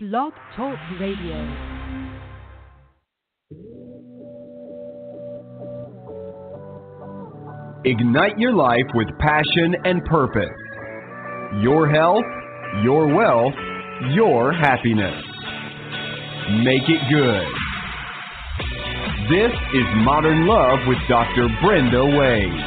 Blog Talk Radio. Ignite your life with passion and purpose. Your health, your wealth, your happiness. Make it good. This is Modern Love with Dr. Brenda Wade.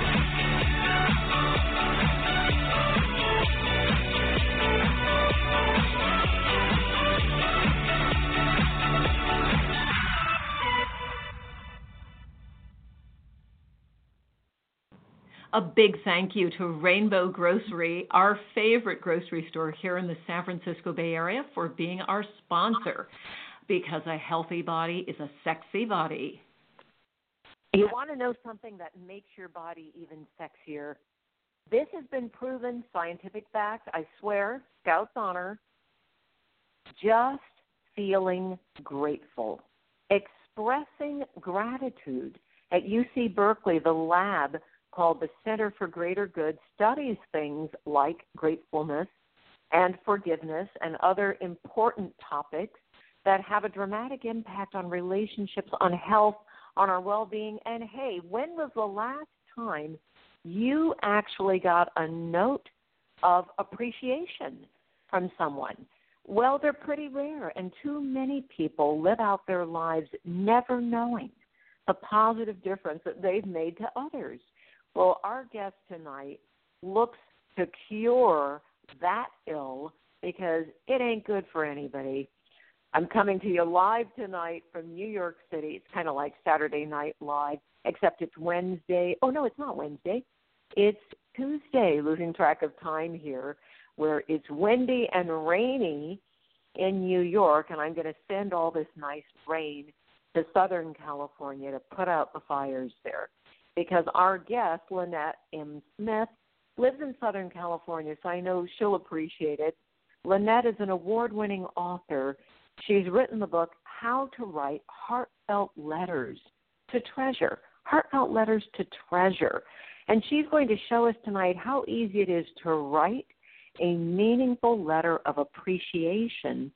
A big thank you to Rainbow Grocery, our favorite grocery store here in the San Francisco Bay Area, for being our sponsor, because a healthy body is a sexy body. You want to know something that makes your body even sexier? This has been proven scientific fact, I swear, Scout's honor. Just feeling grateful, expressing gratitude. At UC Berkeley, the lab called the Center for Greater Good studies things like gratefulness and forgiveness and other important topics that have a dramatic impact on relationships, on health, on our well-being. And, hey, when was the last time you actually got a note of appreciation from someone? Well, they're pretty rare, and too many people live out their lives never knowing the positive difference that they've made to others. Well, our guest tonight looks to cure that ill, because it ain't good for anybody. I'm coming to you live tonight from New York City. It's kind of like Saturday Night Live, except it's Wednesday. Oh, no, it's not Wednesday. It's Tuesday, losing track of time here, where it's windy and rainy in New York, and I'm going to send all this nice rain to Southern California to put out the fires there. Because our guest, Lynette M. Smith, lives in Southern California, so I know she'll appreciate it. Lynette is an award-winning author. She's written the book, How to Write Heartfelt Letters to Treasure. Heartfelt Letters to Treasure. And she's going to show us tonight how easy it is to write a meaningful letter of appreciation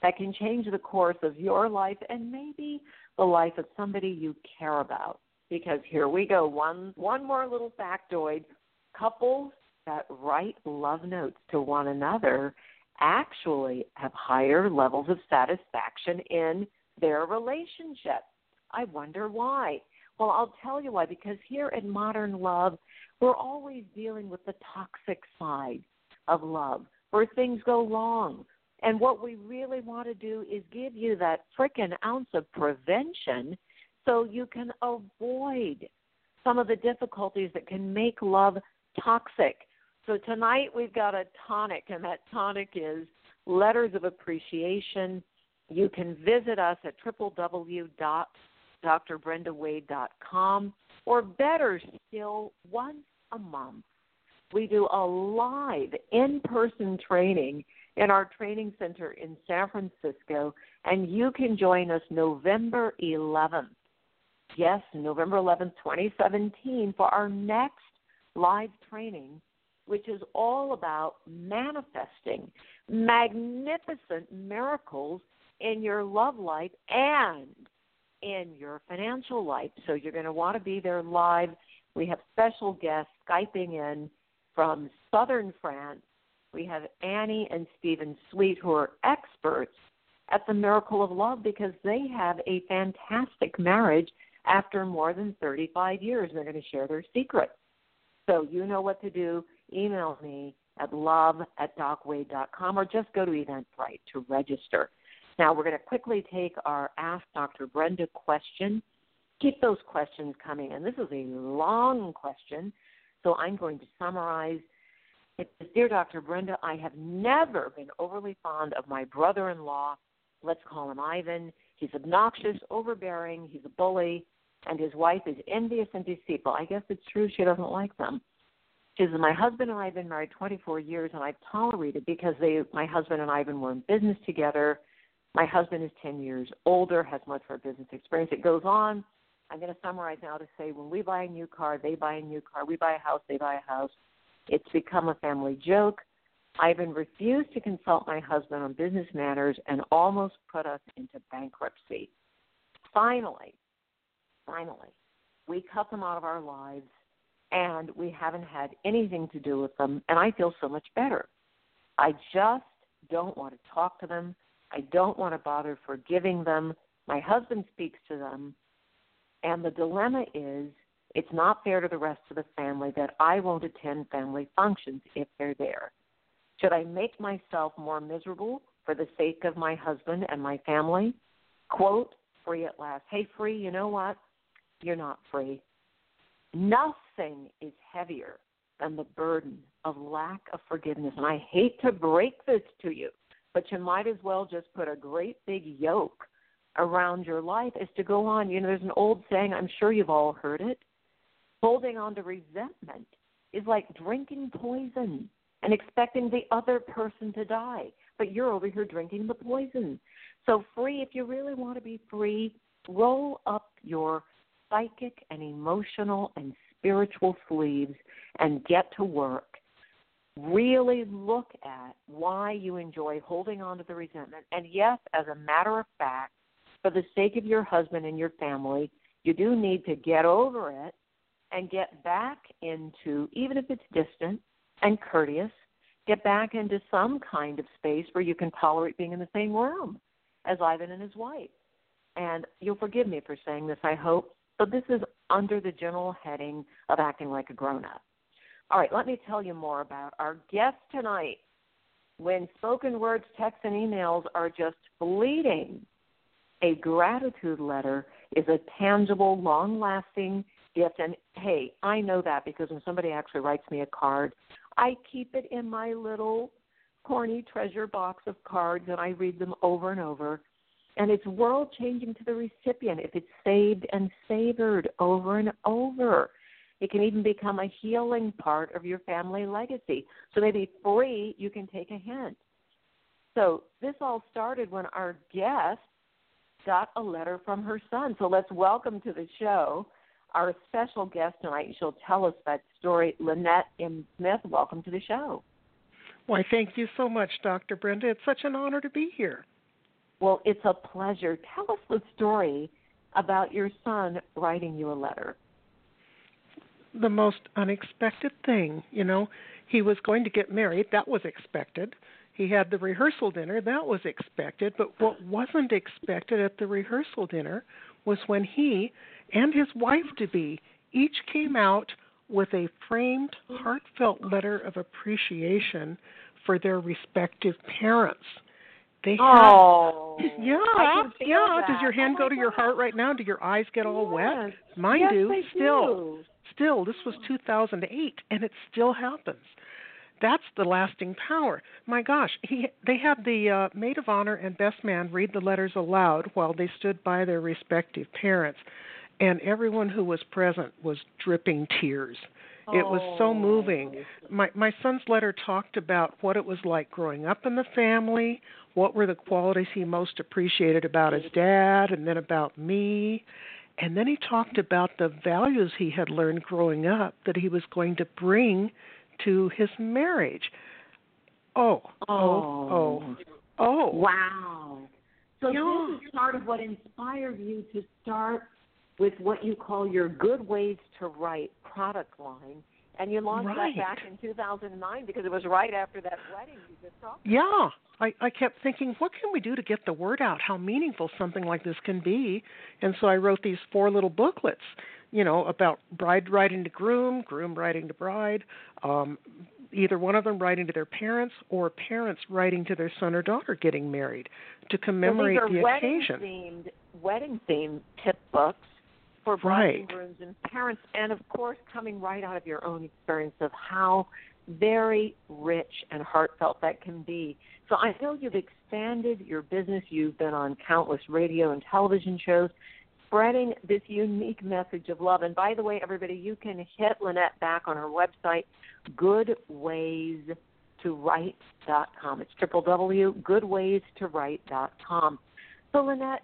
that can change the course of your life and maybe the life of somebody you care about. Because here we go, one more little factoid. Couples that write love notes to one another actually have higher levels of satisfaction in their relationship. I wonder why. Well, I'll tell you why, because here at Modern Love, we're always dealing with the toxic side of love, where things go wrong. And what we really want to do is give you that frickin' ounce of prevention, so you can avoid some of the difficulties that can make love toxic. So tonight we've got a tonic, and that tonic is letters of appreciation. You can visit us at www.drbrendawade.com, or better still, once a month, we do a live in-person training in our training center in San Francisco, and you can join us November 11th. Yes, November 11th, 2017, for our next live training, which is all about manifesting magnificent miracles in your love life and in your financial life. So you're going to want to be there live. We have special guests Skyping in from southern France. We have Annie and Stephen Sweet, who are experts at the miracle of love, because they have a fantastic marriage after more than 35 years, they're going to share their secrets. So you know what to do. Email me at love@docwade.com, or just go to Eventbrite to register. Now, we're going to quickly take our Ask Dr. Brenda question. Keep those questions coming. And this is a long question, so I'm going to summarize. It says, Dear Dr. Brenda, I have never been overly fond of my brother-in-law. Let's call him Ivan. He's obnoxious, overbearing. He's a bully. And his wife is envious and deceitful. I guess it's true, she doesn't like them. She says, my husband and I have been married 24 years, and I've tolerated because my husband and Ivan were in business together. My husband is 10 years older, has much more business experience. It goes on. I'm going to summarize now to say, when we buy a new car, they buy a new car. We buy a house, they buy a house. It's become a family joke. Ivan refused to consult my husband on business matters and almost put us into bankruptcy. Finally, we cut them out of our lives, and we haven't had anything to do with them, and I feel so much better. I just don't want to talk to them. I don't want to bother forgiving them. My husband speaks to them, and the dilemma is it's not fair to the rest of the family that I won't attend family functions if they're there. Should I make myself more miserable for the sake of my husband and my family? Quote, free at last. Hey, free, you know what? You're not free. Nothing is heavier than the burden of lack of forgiveness. And I hate to break this to you, but you might as well just put a great big yoke around your life as to go on. You know, there's an old saying, I'm sure you've all heard it. Holding on to resentment is like drinking poison and expecting the other person to die, but you're over here drinking the poison. So free, if you really want to be free, roll up your psychic and emotional and spiritual sleeves and get to work. Really look at why you enjoy holding on to the resentment. And yes, as a matter of fact, for the sake of your husband and your family, you do need to get over it and get back into, even if it's distant and courteous, get back into some kind of space where you can tolerate being in the same room as Ivan and his wife. And you'll forgive me for saying this, I hope. But this is under the general heading of acting like a grown-up. All right, let me tell you more about our guest tonight. When spoken words, texts, and emails are just fleeting, a gratitude letter is a tangible, long-lasting gift. And, hey, I know that because when somebody actually writes me a card, I keep it in my little corny treasure box of cards, and I read them over and over. And it's world-changing to the recipient if it's saved and savored over and over. It can even become a healing part of your family legacy. So maybe free, you can take a hint. So this all started when our guest got a letter from her son. So let's welcome to the show our special guest tonight. She'll tell us that story, Lynette M. Smith. Welcome to the show. Why, thank you so much, Dr. Brenda. It's such an honor to be here. Well, it's a pleasure. Tell us the story about your son writing you a letter. The most unexpected thing, you know. He was going to get married. That was expected. He had the rehearsal dinner. That was expected. But what wasn't expected at the rehearsal dinner was when he and his wife-to-be each came out with a framed, heartfelt letter of appreciation for their respective parents. They Does your hand go to your heart right now? Do your eyes get all wet? Mine do. Still, this was 2008, and it still happens. That's the lasting power. My gosh, they had the maid of honor and best man read the letters aloud while they stood by their respective parents, and everyone who was present was dripping tears. It was so moving. My son's letter talked about what it was like growing up in the family, what were the qualities he most appreciated about his dad, and then about me. And then he talked about the values he had learned growing up that he was going to bring to his marriage. Wow. So this is part of what inspired you to start with what you call your Good Ways to Write product line, and you launched that back in 2009 because it was right after that wedding you just talked about. I kept thinking, what can we do to get the word out, how meaningful something like this can be? And so I wrote these 4 little booklets, you know, about bride writing to groom, groom writing to bride, either one of them writing to their parents or parents writing to their son or daughter getting married to commemorate the occasion. Wedding-themed tip books for brides and grooms and parents, and of course coming right out of your own experience of how very rich and heartfelt that can be. So I know you've expanded your business. You've been on countless radio and television shows spreading this unique message of love. And by the way, everybody, you can hit Lynette back on her website, goodwaystowrite.com. It's www.goodwaystowrite.com. So Lynette,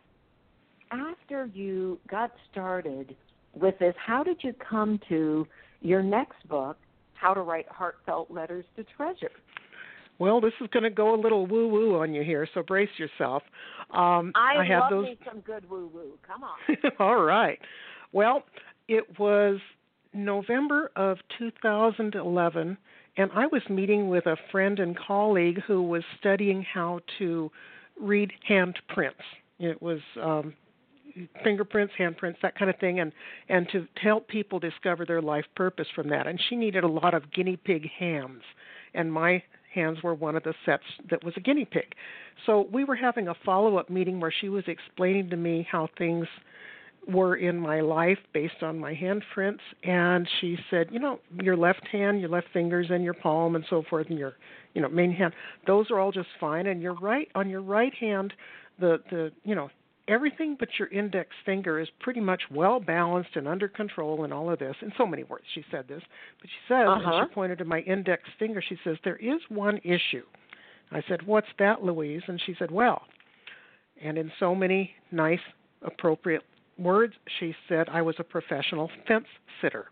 after you got started with this, how did you come to your next book, How to Write Heartfelt Letters to Treasure? Well, this is going to go a little woo-woo on you here, so brace yourself. I love me some good woo-woo. Come on. All right. Well, it was November of 2011, and I was meeting with a friend and colleague who was studying how to read handprints. It was fingerprints, handprints, that kind of thing, and to help people discover their life purpose from that. And she needed a lot of guinea pig hands, and my hands were one of the sets that was a guinea pig. So we were having a follow-up meeting where she was explaining to me how things were in my life based on my handprints, and she said, you know, your left hand, your left fingers, and your palm, and so forth, and your, you know, main hand, those are all just fine, and your right, on your right hand, the you know, everything but your index finger is pretty much well-balanced and under control and all of this. In so many words, she said this. But she says, and she pointed to my index finger, she says, there is one issue. I said, what's that, Louise? And she said, well, and in so many nice, appropriate words, she said, I was a professional fence sitter.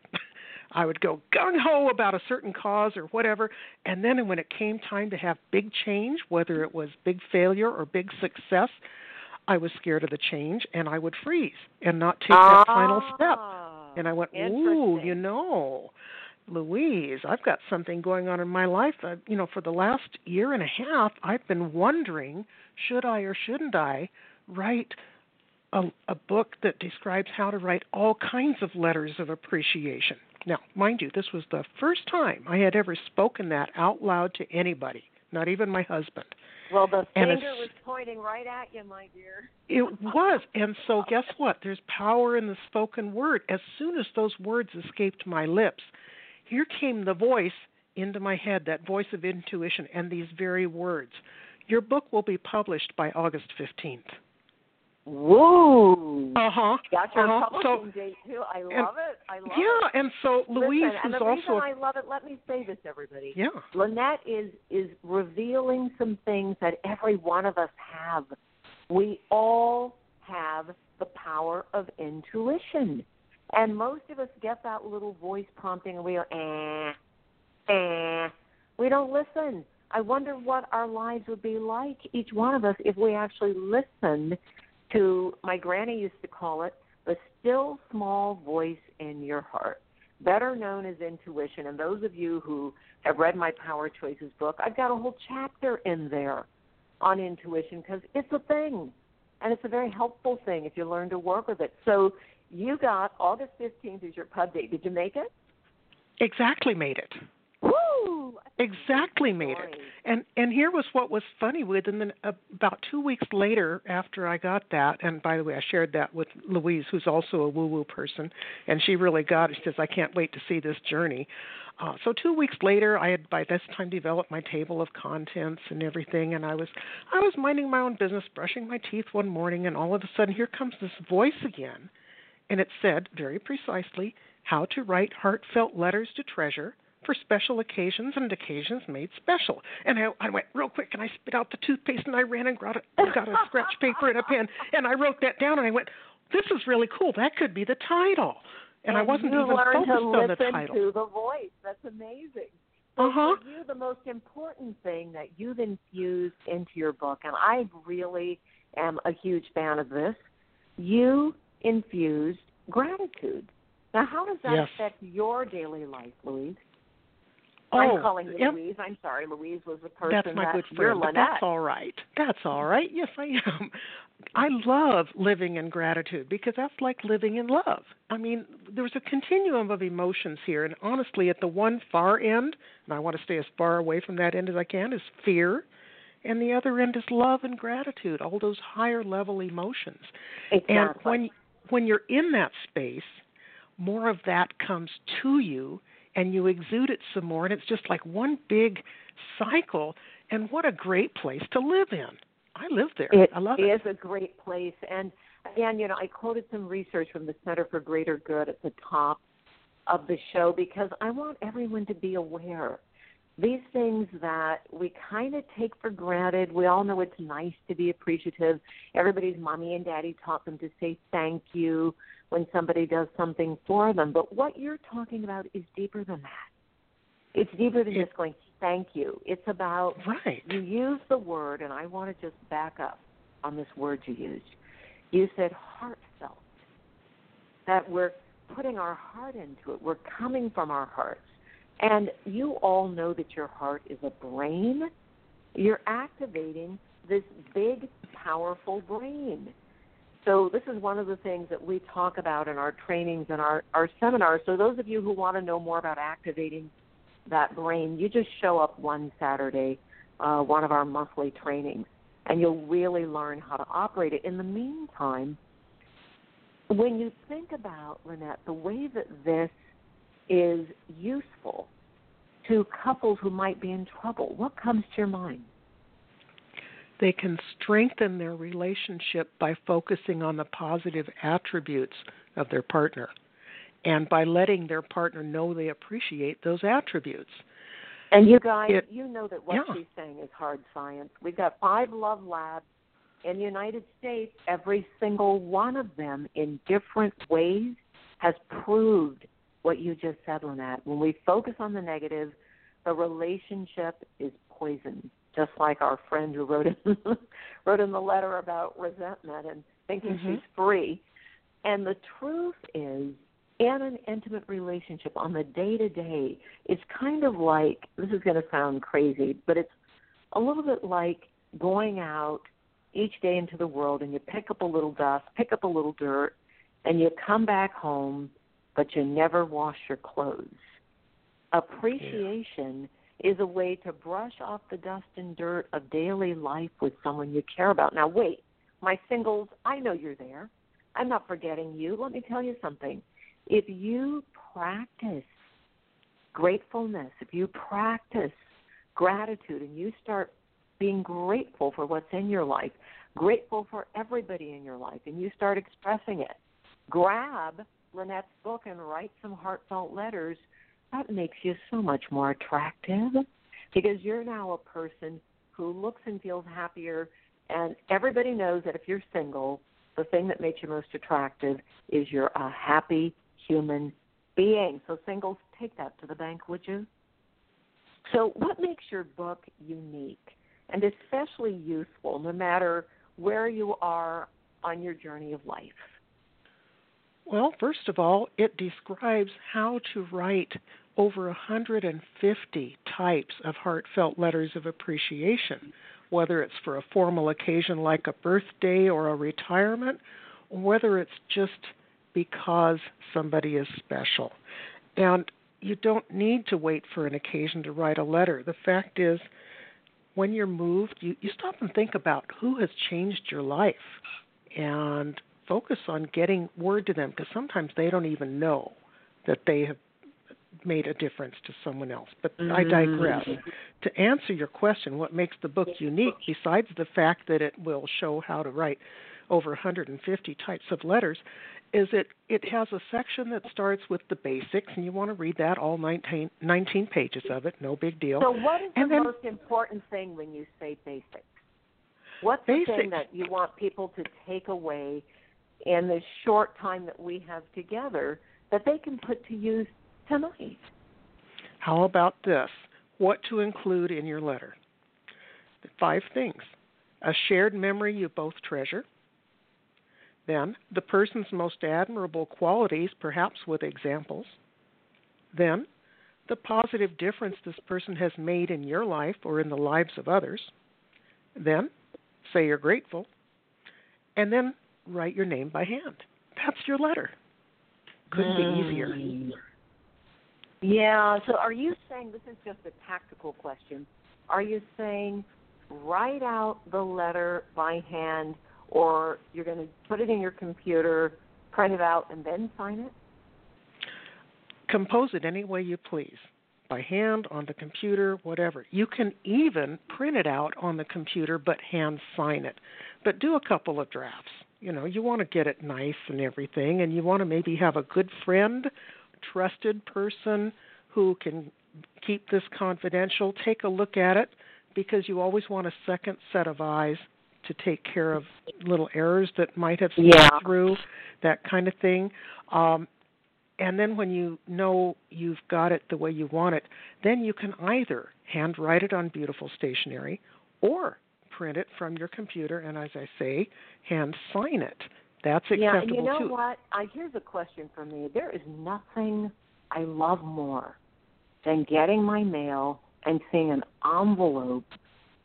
I would go gung-ho about a certain cause or whatever, and then when it came time to have big change, whether it was big failure or big success, I was scared of the change, and I would freeze and not take that final step. And I went, ooh, you know, Louise, I've got something going on in my life. You know, for the last year and a half, I've been wondering, should I or shouldn't I write a book that describes how to write all kinds of letters of appreciation? Now, mind you, this was the first time I had ever spoken that out loud to anybody, not even my husband. Well, the finger was pointing right at you, my dear. It was. And so guess what? There's power in the spoken word. As soon as those words escaped my lips, here came the voice into my head, that voice of intuition, and these very words. Your book will be published by August 15th. Whoa. Uh-huh. Got your publishing date, too. I love it. I love it. Yeah, and so Louise is also... Listen, and the reason I love it, let me say this, everybody. Yeah. Lynette is revealing some things that every one of us have. We all have the power of intuition. And most of us get that little voice prompting, and we go, we don't listen. I wonder what our lives would be like, each one of us, if we actually listened to, my granny used to call it, the still small voice in your heart, better known as intuition. And those of you who have read my Power Choices book, I've got a whole chapter in there on intuition because it's a thing, and it's a very helpful thing if you learn to work with it. So you got August 15th is your pub date. Did you make it? Exactly made it. Woo! Exactly made it. And here was what was funny with, and then about 2 weeks later after I got that, and by the way, I shared that with Louise, who's also a woo-woo person, and she really got it. She says, I can't wait to see this journey. So 2 weeks later, I had by this time developed my table of contents and everything, and I was minding my own business, brushing my teeth one morning, and all of a sudden here comes this voice again, and it said very precisely, how to write heartfelt letters to treasure, for special occasions and occasions made special. And I went real quick, and I spit out the toothpaste, and I ran and got a scratch paper and a pen, and I wrote that down, and I went, this is really cool. That could be the title. And I wasn't even focused on the title. You learned to listen to the voice. That's amazing. So for you, the most important thing that you've infused into your book, and I really am a huge fan of this, you infused gratitude. Now, how does that affect your daily life, Louise? I'm calling you Louise. I'm sorry. Louise was the person that's my good friend. But that's all right. That's all right. Yes, I am. I love living in gratitude because that's like living in love. I mean, there's a continuum of emotions here. And honestly, at the one far end, and I want to stay as far away from that end as I can, is fear. And the other end is love and gratitude, all those higher level emotions. Exactly. And when you're in that space, more of that comes to you, and you exude it some more, and it's just like one big cycle, and what a great place to live in. I live there. I love it. It is a great place, and again, you know, I quoted some research from the Center for Greater Good at the top of the show because I want everyone to be aware. These things that we kind of take for granted, we all know it's nice to be appreciative. Everybody's mommy and daddy taught them to say thank you when somebody does something for them. But what you're talking about is deeper than that. It's deeper than just going, thank you. It's about, right. You use the word, and I want to just back up on this word you used. You said heartfelt, that we're putting our heart into it. We're coming from our hearts. And you all know that your heart is a brain. You're activating this big, powerful brain. So this is one of the things that we talk about in our trainings and our seminars. So those of you who want to know more about activating that brain, you just show up one Saturday, one of our monthly trainings, and you'll really learn how to operate it. In the meantime, when you think about, Lynette, the way that this is useful to couples who might be in trouble, what comes to your mind? They can strengthen their relationship by focusing on the positive attributes of their partner and by letting their partner know they appreciate those attributes. And you guys, you know that what she's saying is hard science. We've got 5 love labs in the United States. Every single one of them in different ways has proved what you just said, Lynette. When we focus on the negative, the relationship is poisoned. Just like our friend who wrote in the letter about resentment and thinking she's free. And the truth is, in an intimate relationship, on the day-to-day, it's kind of like, this is going to sound crazy, but it's a little bit like going out each day into the world and you pick up a little dust, pick up a little dirt, and you come back home, but you never wash your clothes. Appreciation is a way to brush off the dust and dirt of daily life with someone you care about. Now, wait, my singles, I know you're there. I'm not forgetting you. Let me tell you something. If you practice gratefulness, if you practice gratitude, and you start being grateful for what's in your life, grateful for everybody in your life, and you start expressing it, grab Lynette's book and write some heartfelt letters. That makes you so much more attractive because you're now a person who looks and feels happier, and everybody knows that if you're single, the thing that makes you most attractive is you're a happy human being. So singles, take that to the bank, would you? So what makes your book unique and especially useful no matter where you are on your journey of life? Well, first of all, it describes how to write over 150 types of heartfelt letters of appreciation, whether it's for a formal occasion like a birthday or a retirement, or whether it's just because somebody is special. And you don't need to wait for an occasion to write a letter. The fact is, when you're moved, you stop and think about who has changed your life and focus on getting word to them, because sometimes they don't even know that they have made a difference to someone else. But I digress. To answer your question, what makes the book unique, besides the fact that it will show how to write over 150 types of letters, is it has a section that starts with the basics, and you want to read that, all 19 pages of it, no big deal. So what is the most important thing when you say basics? What's the thing that you want people to take away in the short time that we have together that they can put to use tonight? How about this? What to include in your letter. 5 things. A shared memory you both treasure. Then, the person's most admirable qualities, perhaps with examples. Then, the positive difference this person has made in your life or in the lives of others. Then, say you're grateful. And then, write your name by hand. That's your letter. Couldn't be easier. Yeah, so are you saying, this is just a tactical question, are you saying write out the letter by hand, or you're going to put it in your computer, print it out, and then sign it? Compose it any way you please, by hand, on the computer, whatever. You can even print it out on the computer but hand sign it. But do a couple of drafts. You know, you want to get it nice and everything, and you want to maybe have a good friend, trusted person who can keep this confidential. Take a look at it, because you always want a second set of eyes to take care of little errors that might have slipped through, that kind of thing. And then when you know you've got it the way you want it, then you can either handwrite it on beautiful stationery or print it from your computer and, as I say, hand sign it. That's acceptable, too. Yeah, and you know what? Here's a question for me. There is nothing I love more than getting my mail and seeing an envelope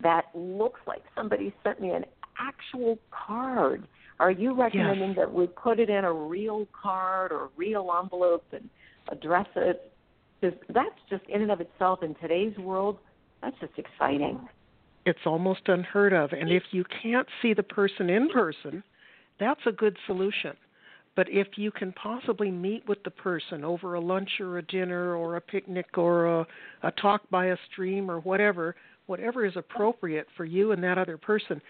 that looks like somebody sent me an actual card. Are you recommending that we put it in a real card or a real envelope and address it? Because that's just in and of itself in today's world, that's just exciting. It's almost unheard of. And if you can't see the person in person, that's a good solution. But if you can possibly meet with the person over a lunch or a dinner or a picnic or a talk by a stream or whatever is appropriate for you and that other person,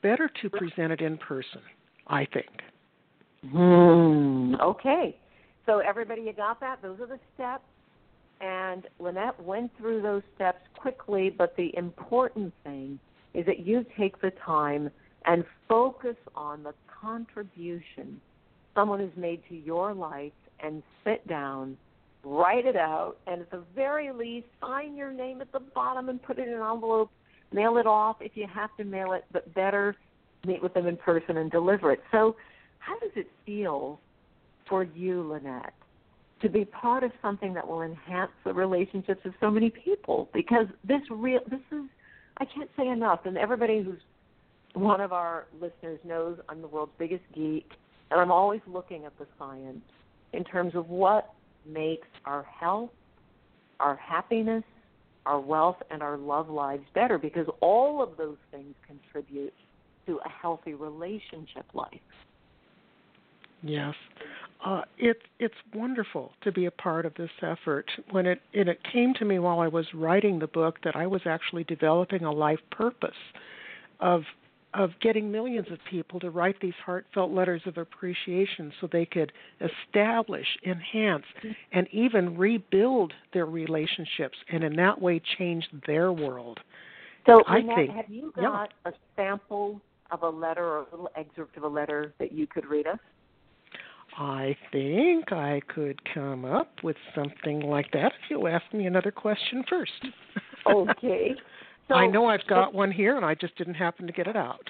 better to present it in person, I think. Okay. So everybody, you got that? Those are the steps. And Lynette went through those steps quickly, but the important thing is that you take the time and focus on the contribution someone has made to your life and sit down, write it out, and at the very least, sign your name at the bottom and put it in an envelope, mail it off if you have to mail it, but better meet with them in person and deliver it. So how does it feel for you, Lynette, to be part of something that will enhance the relationships of so many people? Because this is, I can't say enough, and everybody who's one of our listeners knows I'm the world's biggest geek, and I'm always looking at the science in terms of what makes our health, our happiness, our wealth, and our love lives better, because all of those things contribute to a healthy relationship life. Yes. It's wonderful to be a part of this effort. When it came to me while I was writing the book that I was actually developing a life purpose of getting millions of people to write these heartfelt letters of appreciation so they could establish, enhance, and even rebuild their relationships and in that way change their world. So, Lynette, have you got a sample of a letter or a little excerpt of a letter that you could read us? I think I could come up with something like that if you ask me another question first. Okay. So, I know I've got one here, and I just didn't happen to get it out.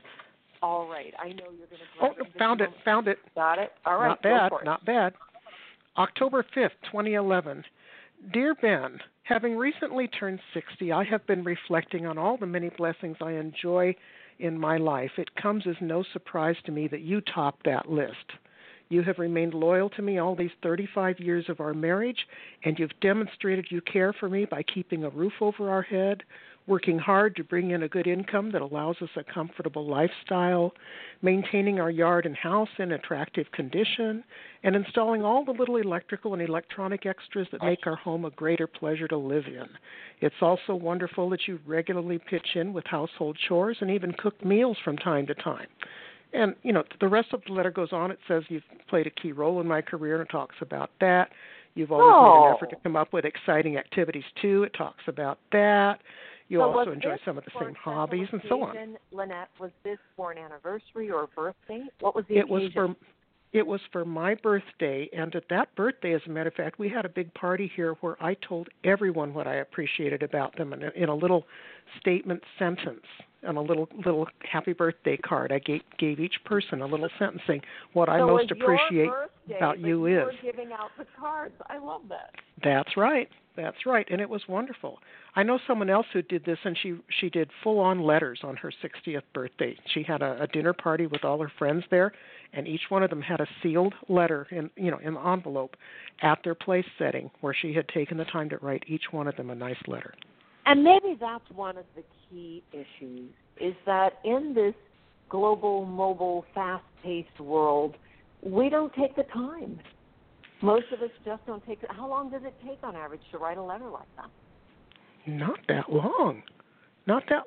All right. I know you're going to... Found it. Got it. All right. Not bad. October 5th, 2011. Dear Ben, having recently turned 60, I have been reflecting on all the many blessings I enjoy in my life. It comes as no surprise to me that you top that list. You have remained loyal to me all these 35 years of our marriage, and you've demonstrated you care for me by keeping a roof over our head, working hard to bring in a good income that allows us a comfortable lifestyle, maintaining our yard and house in attractive condition, and installing all the little electrical and electronic extras that make our home a greater pleasure to live in. It's also wonderful that you regularly pitch in with household chores and even cook meals from time to time. And, you know, the rest of the letter goes on. It says you've played a key role in my career, and it talks about that. You've always made an effort to come up with exciting activities, too. It talks about that. You also enjoy some of the same hobbies and so on. Lynette, was this for an anniversary or a birthday? What was the occasion? It was for my birthday, and at that birthday, as a matter of fact, we had a big party here where I told everyone what I appreciated about them in a little statement sentence and a little happy birthday card. I gave each person a little sentence saying what I most appreciate about you is. You're giving out the cards. I love that. That's right, and it was wonderful. I know someone else who did this, and she did full-on letters on her 60th birthday. She had a dinner party with all her friends there, and each one of them had a sealed letter in an envelope at their place setting where she had taken the time to write each one of them a nice letter. And maybe that's one of the key issues, is that in this global, mobile, fast-paced world, we don't take the time. Most of us just don't take it. How long does it take on average to write a letter like that? Not that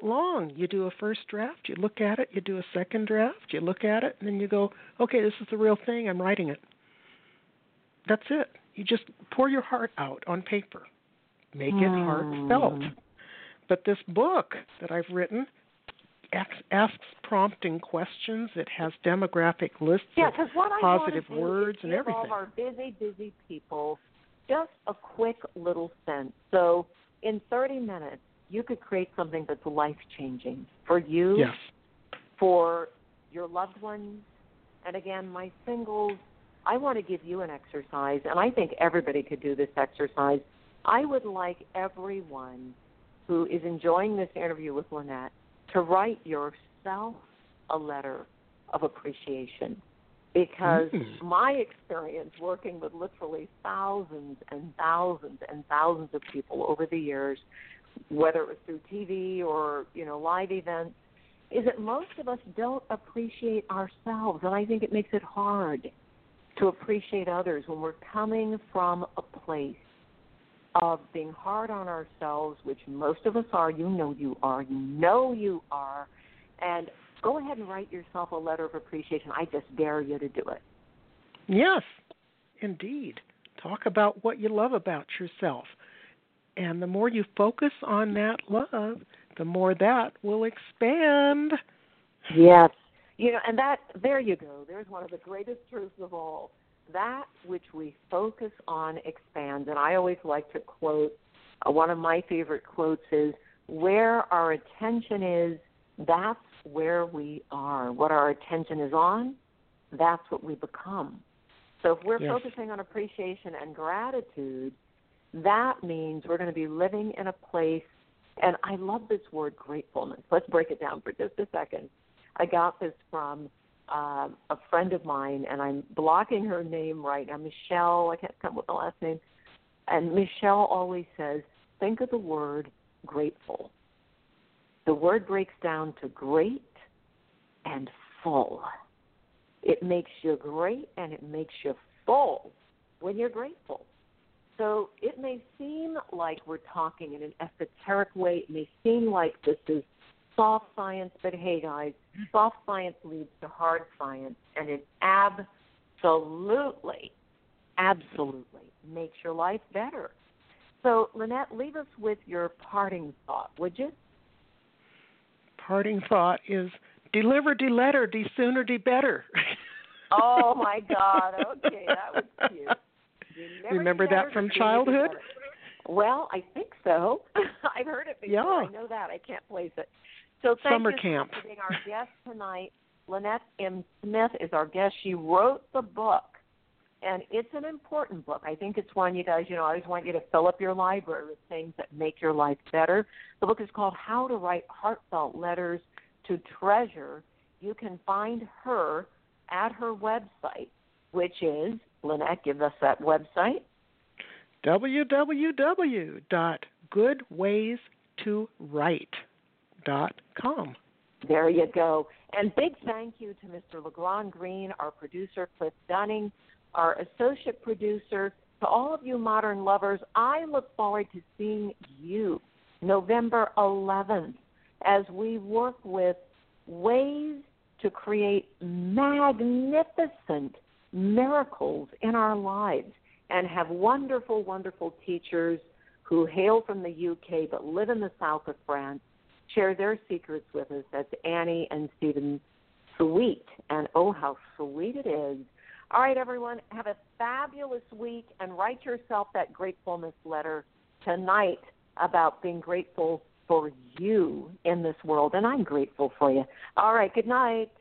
long. You do a first draft, you look at it, you do a second draft, you look at it, and then you go, okay, this is the real thing, I'm writing it. That's it. You just pour your heart out on paper. Make it heartfelt. But this book that I've written asks prompting questions. It has demographic lists of positive words and everything. All our busy, busy people, just a quick little sense. So in 30 minutes, you could create something that's life-changing for you, for your loved ones. And again, my singles, I want to give you an exercise, and I think everybody could do this exercise. I would like everyone who is enjoying this interview with Lynette to write yourself a letter of appreciation, because my experience working with literally thousands and thousands and thousands of people over the years, whether it was through TV or, you know, live events, is that most of us don't appreciate ourselves, and I think it makes it hard to appreciate others when we're coming from a place of being hard on ourselves, which most of us are. You know you are. And go ahead and write yourself a letter of appreciation. I just dare you to do it. Yes, indeed. Talk about what you love about yourself. And the more you focus on that love, the more that will expand. Yes. You know, and that, there you go. There's one of the greatest truths of all. That which we focus on expands. And I always like to quote, one of my favorite quotes is, where our attention is, that's where we are. What our attention is on, that's what we become. So if we're focusing on appreciation and gratitude, that means we're going to be living in a place, and I love this word gratefulness. Let's break it down for just a second. I got this from a friend of mine, and I'm blocking her name right now, Michelle. I can't come up with the last name. And Michelle always says, think of the word grateful. The word breaks down to great and full. It makes you great and it makes you full when you're grateful. So it may seem like we're talking in an esoteric way. It may seem like this is soft science, but hey, guys, soft science leads to hard science, and it absolutely, absolutely makes your life better. So, Lynette, leave us with your parting thought, would you? Parting thought is deliver, de letter, de sooner, de better. Oh, my God. Okay, that was cute. Remember that from childhood? Well, I think so. I've heard it before. Yeah. I know that. I can't place it. So thank Summer you camp. For being our guest tonight. Lynette M. Smith is our guest. She wrote the book, and it's an important book. I think it's one, you guys, you know, I always want you to fill up your library with things that make your life better. The book is called How to Write Heartfelt Letters to Treasure. You can find her at her website, which is, Lynette, give us that website. www.goodwaystowrite.com. There you go. And big thank you to Mr. LeGrand Green, our producer, Cliff Dunning, our associate producer, to all of you modern lovers. I look forward to seeing you November 11th as we work with ways to create magnificent miracles in our lives, and have wonderful, wonderful teachers who hail from the UK but live in the south of France share their secrets with us. That's Annie and Stephen Sweet. And oh, how sweet it is. All right, everyone, have a fabulous week, and write yourself that gratefulness letter tonight about being grateful for you in this world. And I'm grateful for you. All right, good night.